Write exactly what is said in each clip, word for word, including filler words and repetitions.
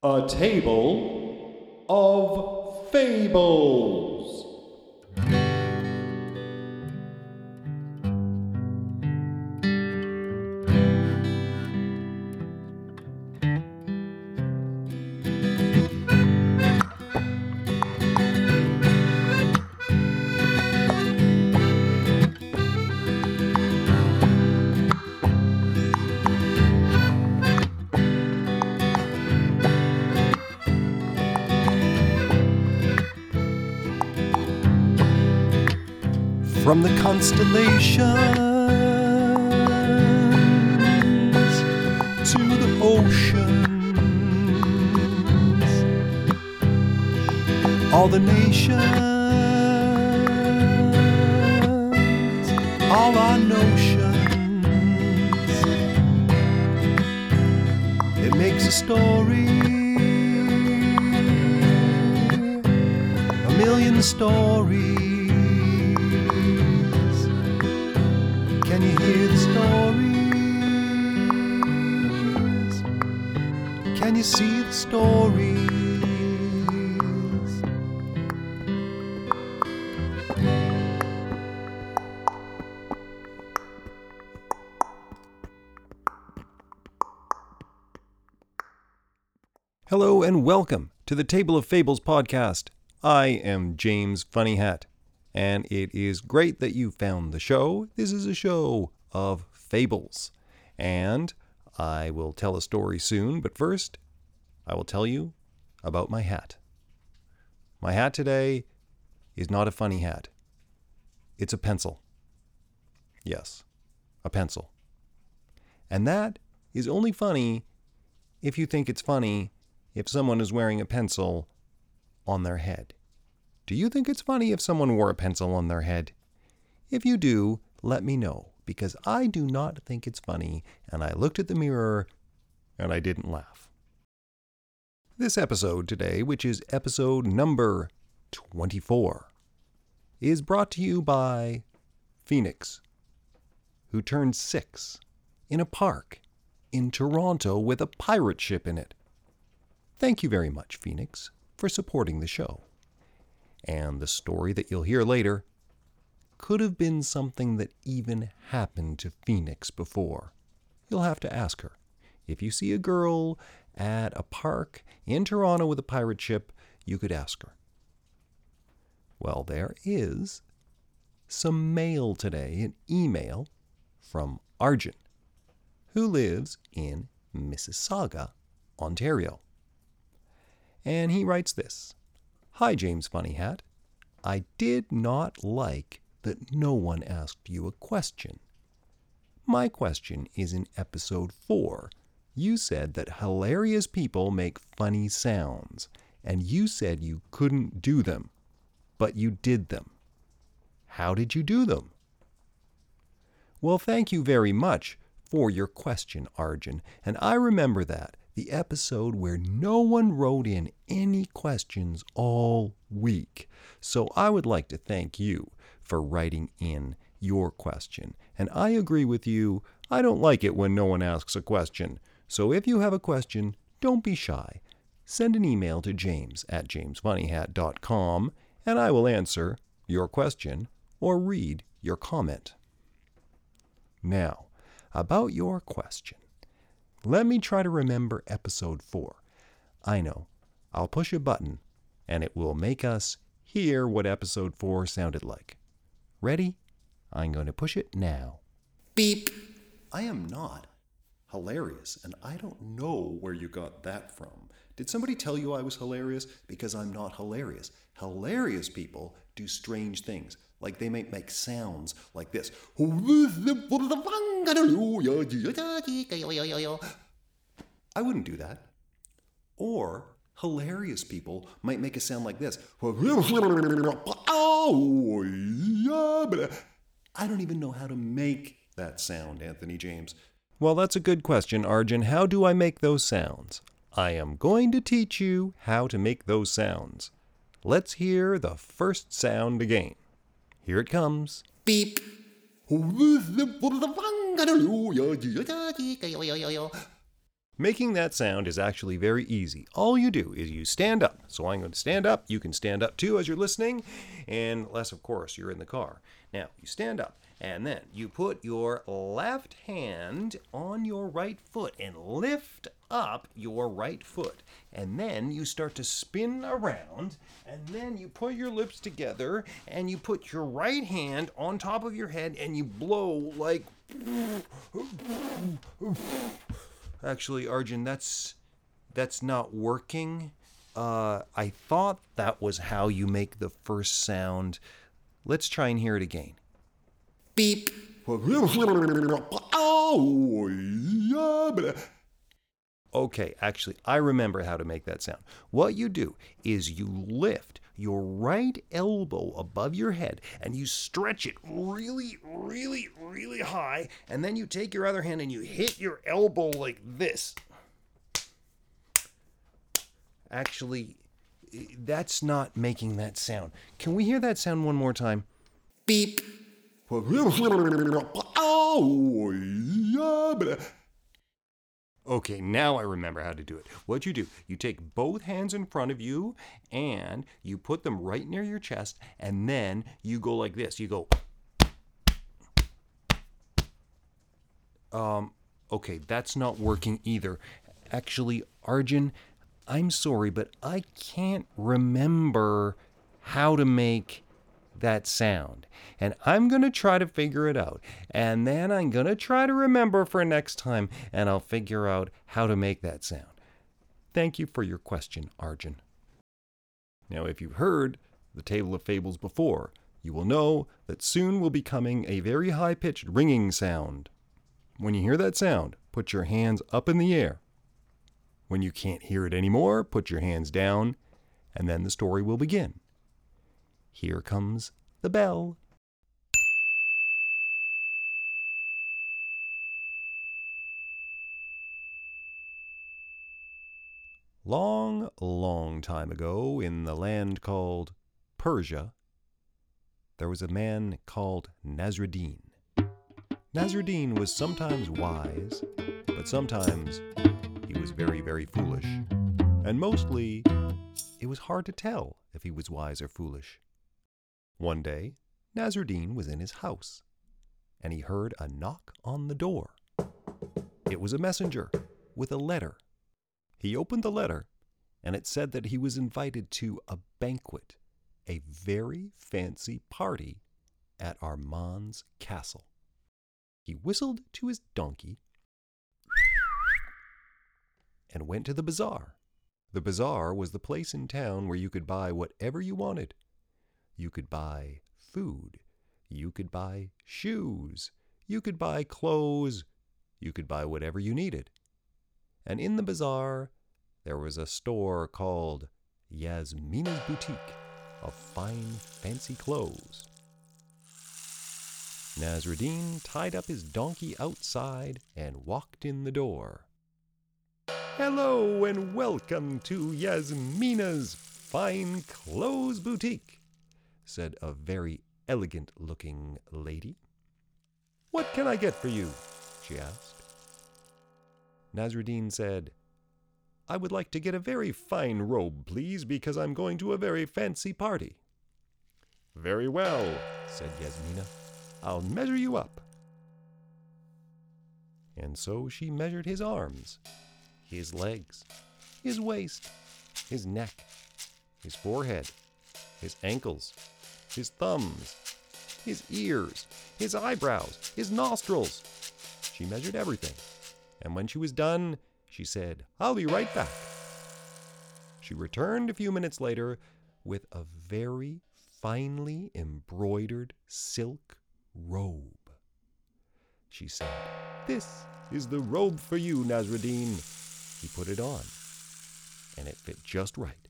A table of fables. From the constellations to the oceans, all the nations, all our notions, it makes a story, a million stories. Can you hear the stories? Can you see the stories? Hello and welcome to the Table of Fables podcast. I am James Funnyhat. And it is great that you found the show. This is a show of fables. And I will tell a story soon, but first, I will tell you about my hat. My hat today is not a funny hat. It's a pencil. Yes, a pencil. And that is only funny if you think it's funny if someone is wearing a pencil on their head. Do you think it's funny if someone wore a pencil on their head? If you do, let me know, because I do not think it's funny, and I looked at the mirror, and I didn't laugh. This episode today, which is episode number twenty-four, is brought to you by Phoenix, who turned six in a park in Toronto with a pirate ship in it. Thank you very much, Phoenix, for supporting the show. And the story that you'll hear later could have been something that even happened to Phoenix before. You'll have to ask her. If you see a girl at a park in Toronto with a pirate ship, you could ask her. Well, there is some mail today, an email from Arjun, who lives in Mississauga, Ontario. And he writes this. Hi, James Funnyhat. I did not like that no one asked you a question. My question is in episode four. You said that hilarious people make funny sounds, and you said you couldn't do them, but you did them. How did you do them? Well, thank you very much for your question, Arjun, and I remember that. The episode where no one wrote in any questions all week. So I would like to thank you for writing in your question. And I agree with you. I don't like it when no one asks a question. So if you have a question, don't be shy. Send an email to james at jamesfunnyhat dot com and I will answer your question or read your comment. Now, about your question. Let me try to remember episode four. I know, I'll push a button, and it will make us hear what episode four sounded like. Ready? I'm going to push it now. Beep. I am not hilarious, and I don't know where you got that from. Did somebody tell you I was hilarious? Because I'm not hilarious. Hilarious people do strange things. Like they may make sounds like this. I wouldn't do that. Or hilarious people might make a sound like this. I don't even know how to make that sound, Anthony James. Well, that's a good question, Arjun. How do I make those sounds? I am going to teach you how to make those sounds. Let's hear the first sound again. Here it comes. Beep. Making that sound is actually very easy. All you do is you stand up. So I'm going to stand up. You can stand up too as you're listening, unless, of course, you're in the car. Now, you stand up, and then you put your left hand on your right foot and lift up your right foot. And then you start to spin around, and then you put your lips together, and you put your right hand on top of your head, and you blow like... Actually, Arjun, that's that's not working. Uh, I thought that was how you make the first sound. Let's try and hear it again. Beep. Okay, actually, I remember how to make that sound. What you do is you lift your right elbow above your head, and you stretch it really, really, really high, and then you take your other hand and you hit your elbow like this. Actually, that's not making that sound. Can we hear that sound one more time? Beep. Okay, now I remember how to do it. What you do, you take both hands in front of you and you put them right near your chest, and then you go like this. You go. Um, okay, that's not working either. Actually, Arjun, I'm sorry, but I can't remember how to make that sound. And I'm going to try to figure it out. And then I'm going to try to remember for next time, and I'll figure out how to make that sound. Thank you for your question, Arjun. Now, if you've heard the Tale of Fables before, you will know that soon will be coming a very high-pitched ringing sound. When you hear that sound, put your hands up in the air. When you can't hear it anymore, put your hands down, and then the story will begin. Here comes the bell. Long, long time ago, in the land called Persia, there was a man called Nasruddin. Nasruddin was sometimes wise, but sometimes he was very, very foolish. And mostly, it was hard to tell if he was wise or foolish. One day, Nasruddin was in his house, and he heard a knock on the door. It was a messenger with a letter. He opened the letter, and it said that he was invited to a banquet, a very fancy party at Armand's castle. He whistled to his donkey and went to the bazaar. The bazaar was the place in town where you could buy whatever you wanted. You could buy food, you could buy shoes, you could buy clothes, you could buy whatever you needed. And in the bazaar, there was a store called Yasmina's Boutique of fine fancy clothes. Nasruddin tied up his donkey outside and walked in the door. Hello and welcome to Yasmina's Fine Clothes Boutique, said a very elegant-looking lady. What can I get for you? She asked. Nasruddin said, I would like to get a very fine robe, please, because I'm going to a very fancy party. Very well, said Yasmina. I'll measure you up. And so she measured his arms, his legs, his waist, his neck, his forehead, his ankles, his thumbs, his ears, his eyebrows, his nostrils. She measured everything, and when she was done, she said, I'll be right back. She returned a few minutes later with a very finely embroidered silk robe. She said, This is the robe for you, Nasruddin. He put it on, and it fit just right.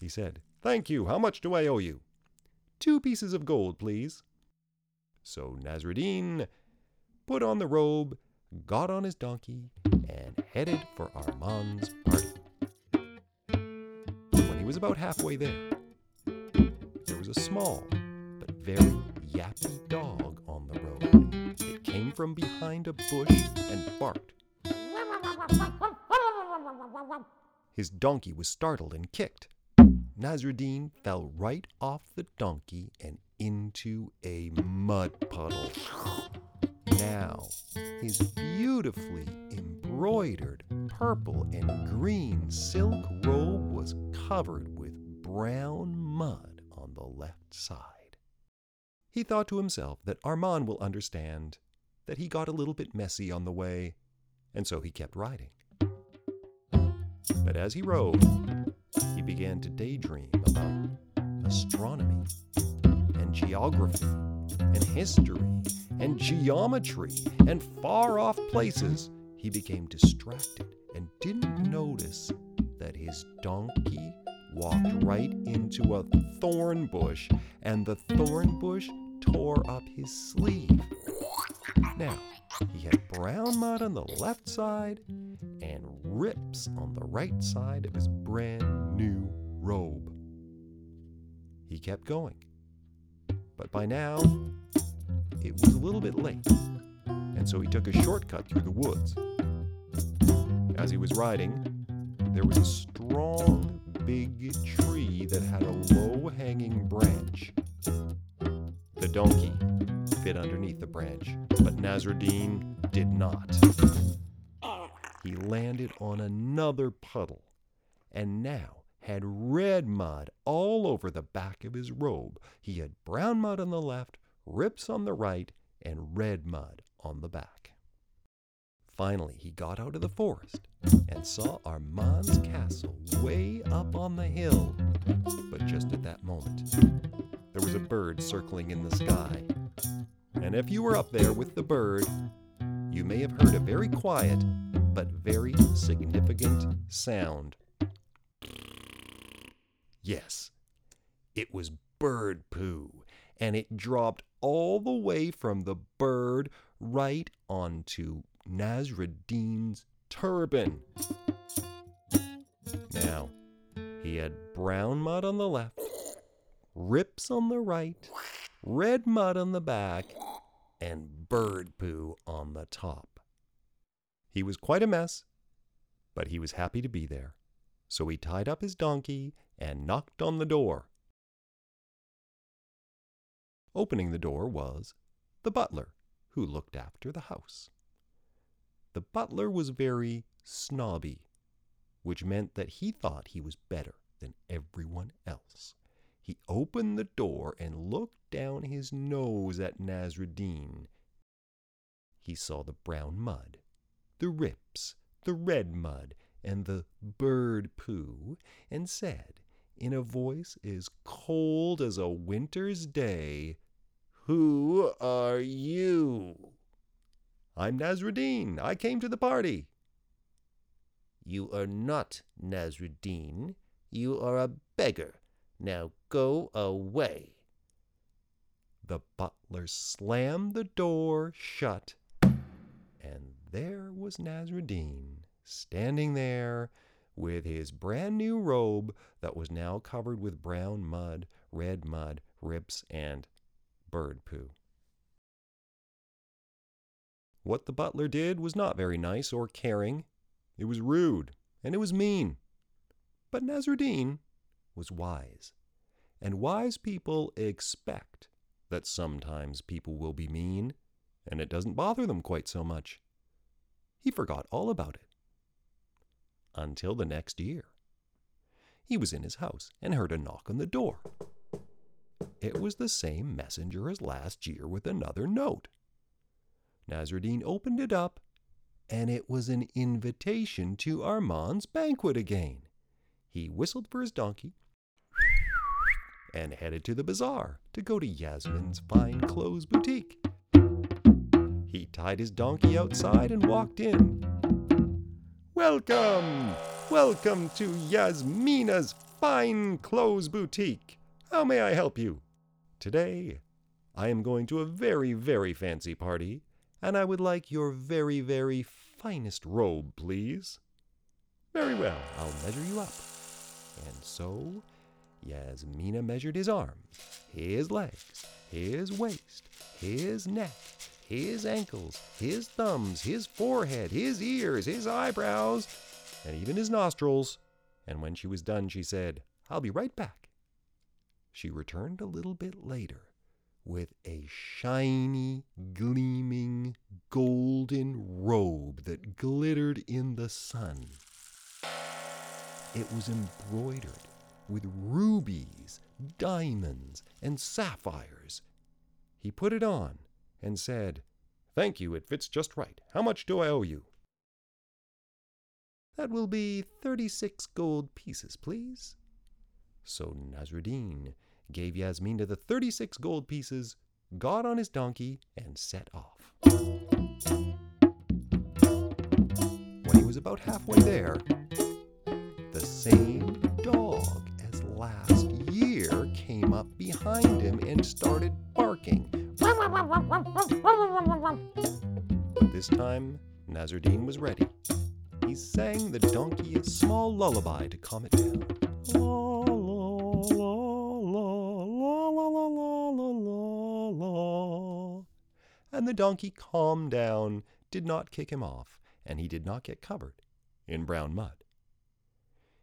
He said, Thank you. How much do I owe you? Two pieces of gold, please. So Nasruddin put on the robe, got on his donkey, and headed for Armand's party. When he was about halfway there, there was a small but very yappy dog on the road. It came from behind a bush and barked. His donkey was startled and kicked. Nasruddin fell right off the donkey and into a mud puddle. Now, his beautifully embroidered purple and green silk robe was covered with brown mud on the left side. He thought to himself that Armand will understand that he got a little bit messy on the way, and so he kept riding. But as he rode, he began to daydream about astronomy and geography and history and geometry and far-off places. He became distracted and didn't notice that his donkey walked right into a thorn bush, and the thorn bush tore up his sleeve. Now, he had brown mud on the left side and rips on the right side of his brand new robe. He kept going, but by now, it was a little bit late, and so he took a shortcut through the woods. As he was riding, there was a strong, big tree that had a low-hanging branch. The donkey fit underneath the branch, but Nasruddin did not. He landed on another puddle, and now had red mud all over the back of his robe. He had brown mud on the left, rips on the right, and red mud on the back. Finally, he got out of the forest and saw Armand's castle way up on the hill. But just at that moment, there was a bird circling in the sky. And if you were up there with the bird, you may have heard a very quiet but very significant sound. Yes, it was bird poo. And it dropped all the way from the bird right onto Nasruddin's turban. Now, he had brown mud on the left, rips on the right, red mud on the back, and bird poo on the top. He was quite a mess, but he was happy to be there. So he tied up his donkey and knocked on the door. Opening the door was the butler, who looked after the house. The butler was very snobby, which meant that he thought he was better than everyone else. He opened the door and looked down his nose at Nasruddin. He saw the brown mud, the rips, the red mud, and the bird poo, and said, in a voice as cold as a winter's day, "Who are you?" "I'm Nasruddin. I came to the party." "You are not Nasruddin. You are a beggar. Now go away." The butler slammed the door shut, and there was Nasruddin standing there with his brand new robe that was now covered with brown mud, red mud, rips, and bird poo. What the butler did was not very nice or caring. It was rude, and it was mean. But Nasruddin was wise, and wise people expect that sometimes people will be mean, and it doesn't bother them quite so much. He forgot all about it. Until the next year. He was in his house and heard a knock on the door. It was the same messenger as last year with another note. Nasruddin opened it up, and it was an invitation to Armand's banquet again. He whistled for his donkey and headed to the bazaar to go to Yasmin's fine clothes boutique. He tied his donkey outside and walked in. Welcome! Welcome to Yasmina's Fine Clothes Boutique. How may I help you? Today, I am going to a very, very fancy party, and I would like your very, very finest robe, please. Very well, I'll measure you up. And so, Yasmina measured his arms, his legs, his waist, his neck, his ankles, his thumbs, his forehead, his ears, his eyebrows, and even his nostrils, and when she was done she said, "I'll be right back." She returned a little bit later with a shiny, gleaming, golden robe that glittered in the sun. It was embroidered with rubies, diamonds, and sapphires. He put it on and said, "Thank you, it fits just right. How much do I owe you?" "That will be thirty-six gold pieces, please." So Nasruddin gave Yasmina the thirty-six gold pieces, got on his donkey, and set off. When he was about halfway there, the same dog as last year came up behind him and started barking. This time, Nasruddin was ready. He sang the donkey a small lullaby to calm it down. La, la, la. And the donkey calmed down, did not kick him off, and he did not get covered in brown mud.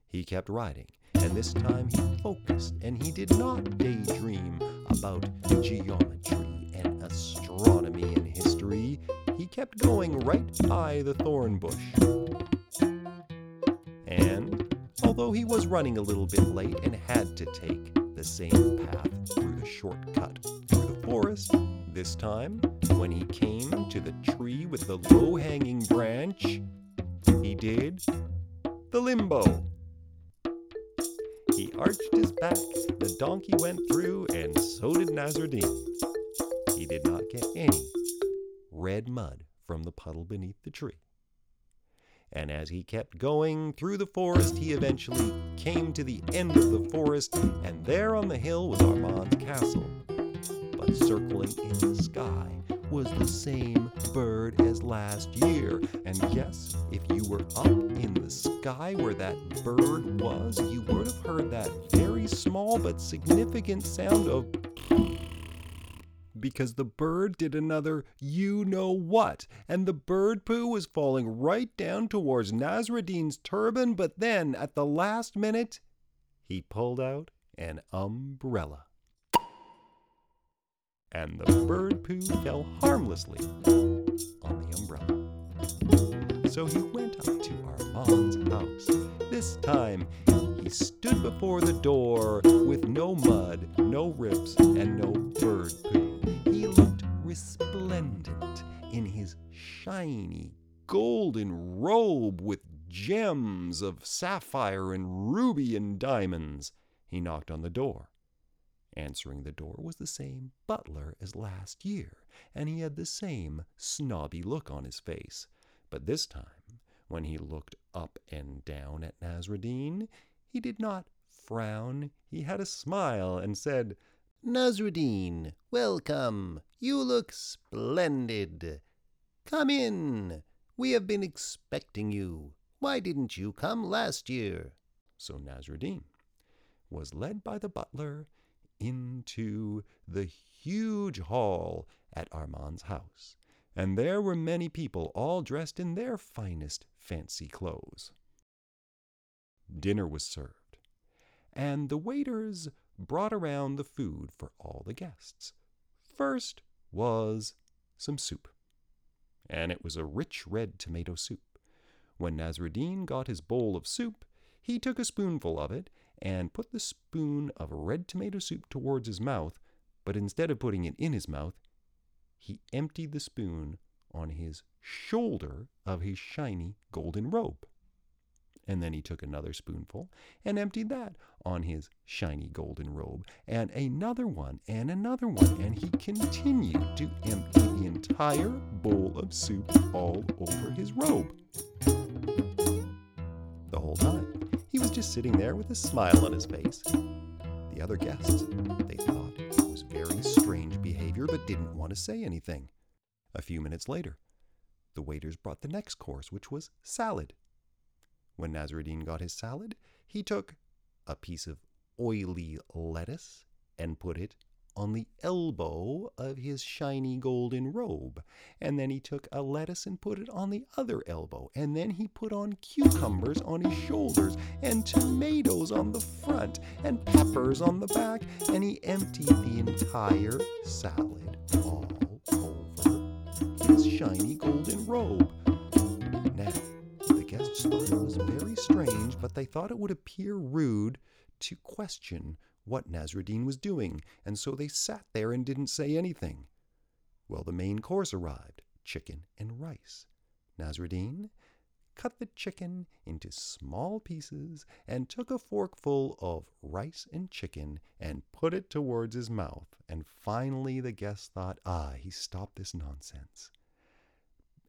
He kept riding, and this time he focused, and he did not daydream about geometry and astronomy and history. He kept going right by the thorn bush. And, although he was running a little bit late and had to take the same path through the shortcut through the forest, this time, when he came to the tree with the low-hanging branch, he did the limbo. He arched his back, the donkey went through, and so did Nasruddin. He did not get any red mud from the puddle beneath the tree. And as he kept going through the forest, he eventually came to the end of the forest, and there on the hill was Armand's castle. But circling in the sky was the same bird as last year. And yes, if you were up in the sky where that bird was, you would have heard that very small but significant sound of because the bird did another you-know-what, and the bird poo was falling right down towards Nasruddin's turban, but then, at the last minute, he pulled out an umbrella. And the bird poo fell harmlessly on the umbrella. So he went up to Armand's house. This time, he stood before the door with no mud, no rips, and no bird poo. He looked resplendent in his shiny golden robe with gems of sapphire and ruby and diamonds. He knocked on the door. Answering the door was the same butler as last year, and he had the same snobby look on his face. But this time, when he looked up and down at Nasruddin, he did not frown. He had a smile and said, "Nasruddin, welcome. You look splendid. Come in. We have been expecting you. Why didn't you come last year?" So Nasruddin was led by the butler into the huge hall at Armand's house, and there were many people all dressed in their finest fancy clothes. Dinner was served, and the waiters brought around the food for all the guests. First was some soup, and it was a rich red tomato soup. When Nasruddin got his bowl of soup, he took a spoonful of it and put the spoon of red tomato soup towards his mouth, but instead of putting it in his mouth, he emptied the spoon on his shoulder of his shiny golden robe. And then he took another spoonful and emptied that on his shiny golden robe, and another one, and another one, and he continued to empty the entire bowl of soup all over his robe. The whole time, he was just sitting there with a smile on his face. The other guests, they thought it was very strange behavior, but didn't want to say anything. A few minutes later, the waiters brought the next course, which was salad. When Nasruddin got his salad, he took a piece of oily lettuce and put it on the elbow of his shiny golden robe, and then he took a lettuce and put it on the other elbow, and then he put on cucumbers on his shoulders, and tomatoes on the front, and peppers on the back, and he emptied the entire salad all over his shiny golden robe. Now, the guests thought it was very strange, but they thought it would appear rude to question what Nasruddin was doing, and so they sat there and didn't say anything. Well, the main course arrived, chicken and rice. Nasruddin cut the chicken into small pieces and took a forkful of rice and chicken and put it towards his mouth, and finally the guest thought, ah, he stopped this nonsense.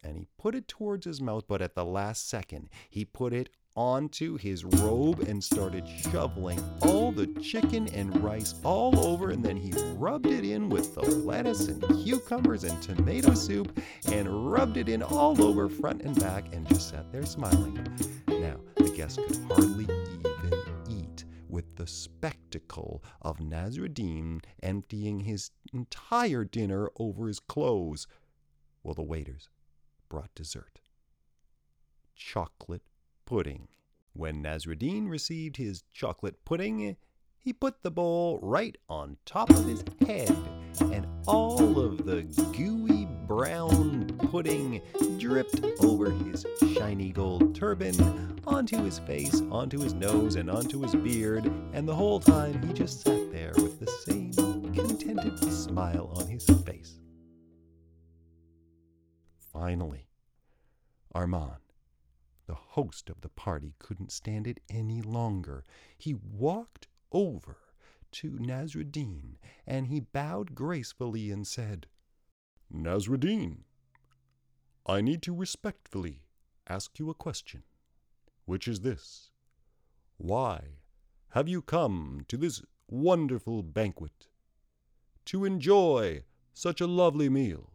And he put it towards his mouth, but at the last second, he put it onto his robe and started shoveling all the chicken and rice all over, and then he rubbed it in with the lettuce and cucumbers and tomato soup and rubbed it in all over front and back and just sat there smiling. Now, the guest could hardly even eat with the spectacle of Nasruddin emptying his entire dinner over his clothes. Well, the waiters brought dessert. Chocolate pudding. When Nasruddin received his chocolate pudding, he put the bowl right on top of his head, and all of the gooey brown pudding dripped over his shiny gold turban, onto his face, onto his nose, and onto his beard, and the whole time he just sat there with the same contented smile on his face. Finally, Armand, the host of the party, couldn't stand it any longer. He walked over to Nasruddin, and he bowed gracefully and said, "Nasruddin, I need to respectfully ask you a question, which is this. Why have you come to this wonderful banquet to enjoy such a lovely meal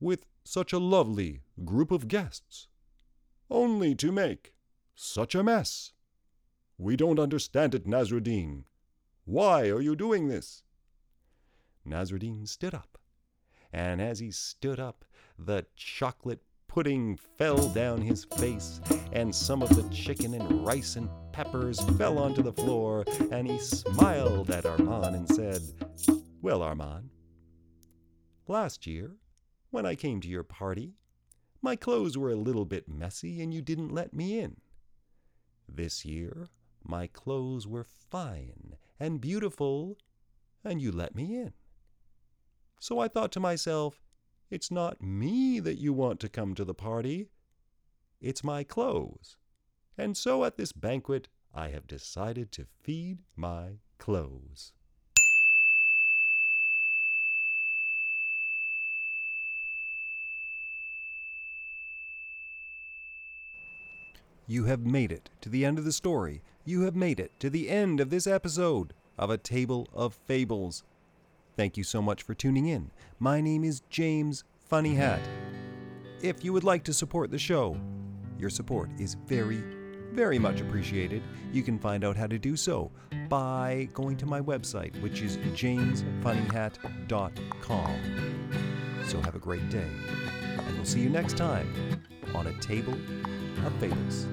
with such a lovely group of guests, only to make such a mess? We don't understand it, Nasruddin. Why are you doing this?" Nasruddin stood up, and as he stood up, the chocolate pudding fell down his face, and some of the chicken and rice and peppers fell onto the floor, and he smiled at Armand and said, "Well, Armand, last year, when I came to your party, my clothes were a little bit messy and you didn't let me in. This year, my clothes were fine and beautiful and you let me in. So I thought to myself, it's not me that you want to come to the party, it's my clothes. And so at this banquet, I have decided to feed my clothes." You have made it to the end of the story. You have made it to the end of this episode of A Table of Fables. Thank you so much for tuning in. My name is James Funnyhat. If you would like to support the show, your support is very, very much appreciated. You can find out how to do so by going to my website, which is james funnyhat dot com. So have a great day, and we'll see you next time on A Table of Fables.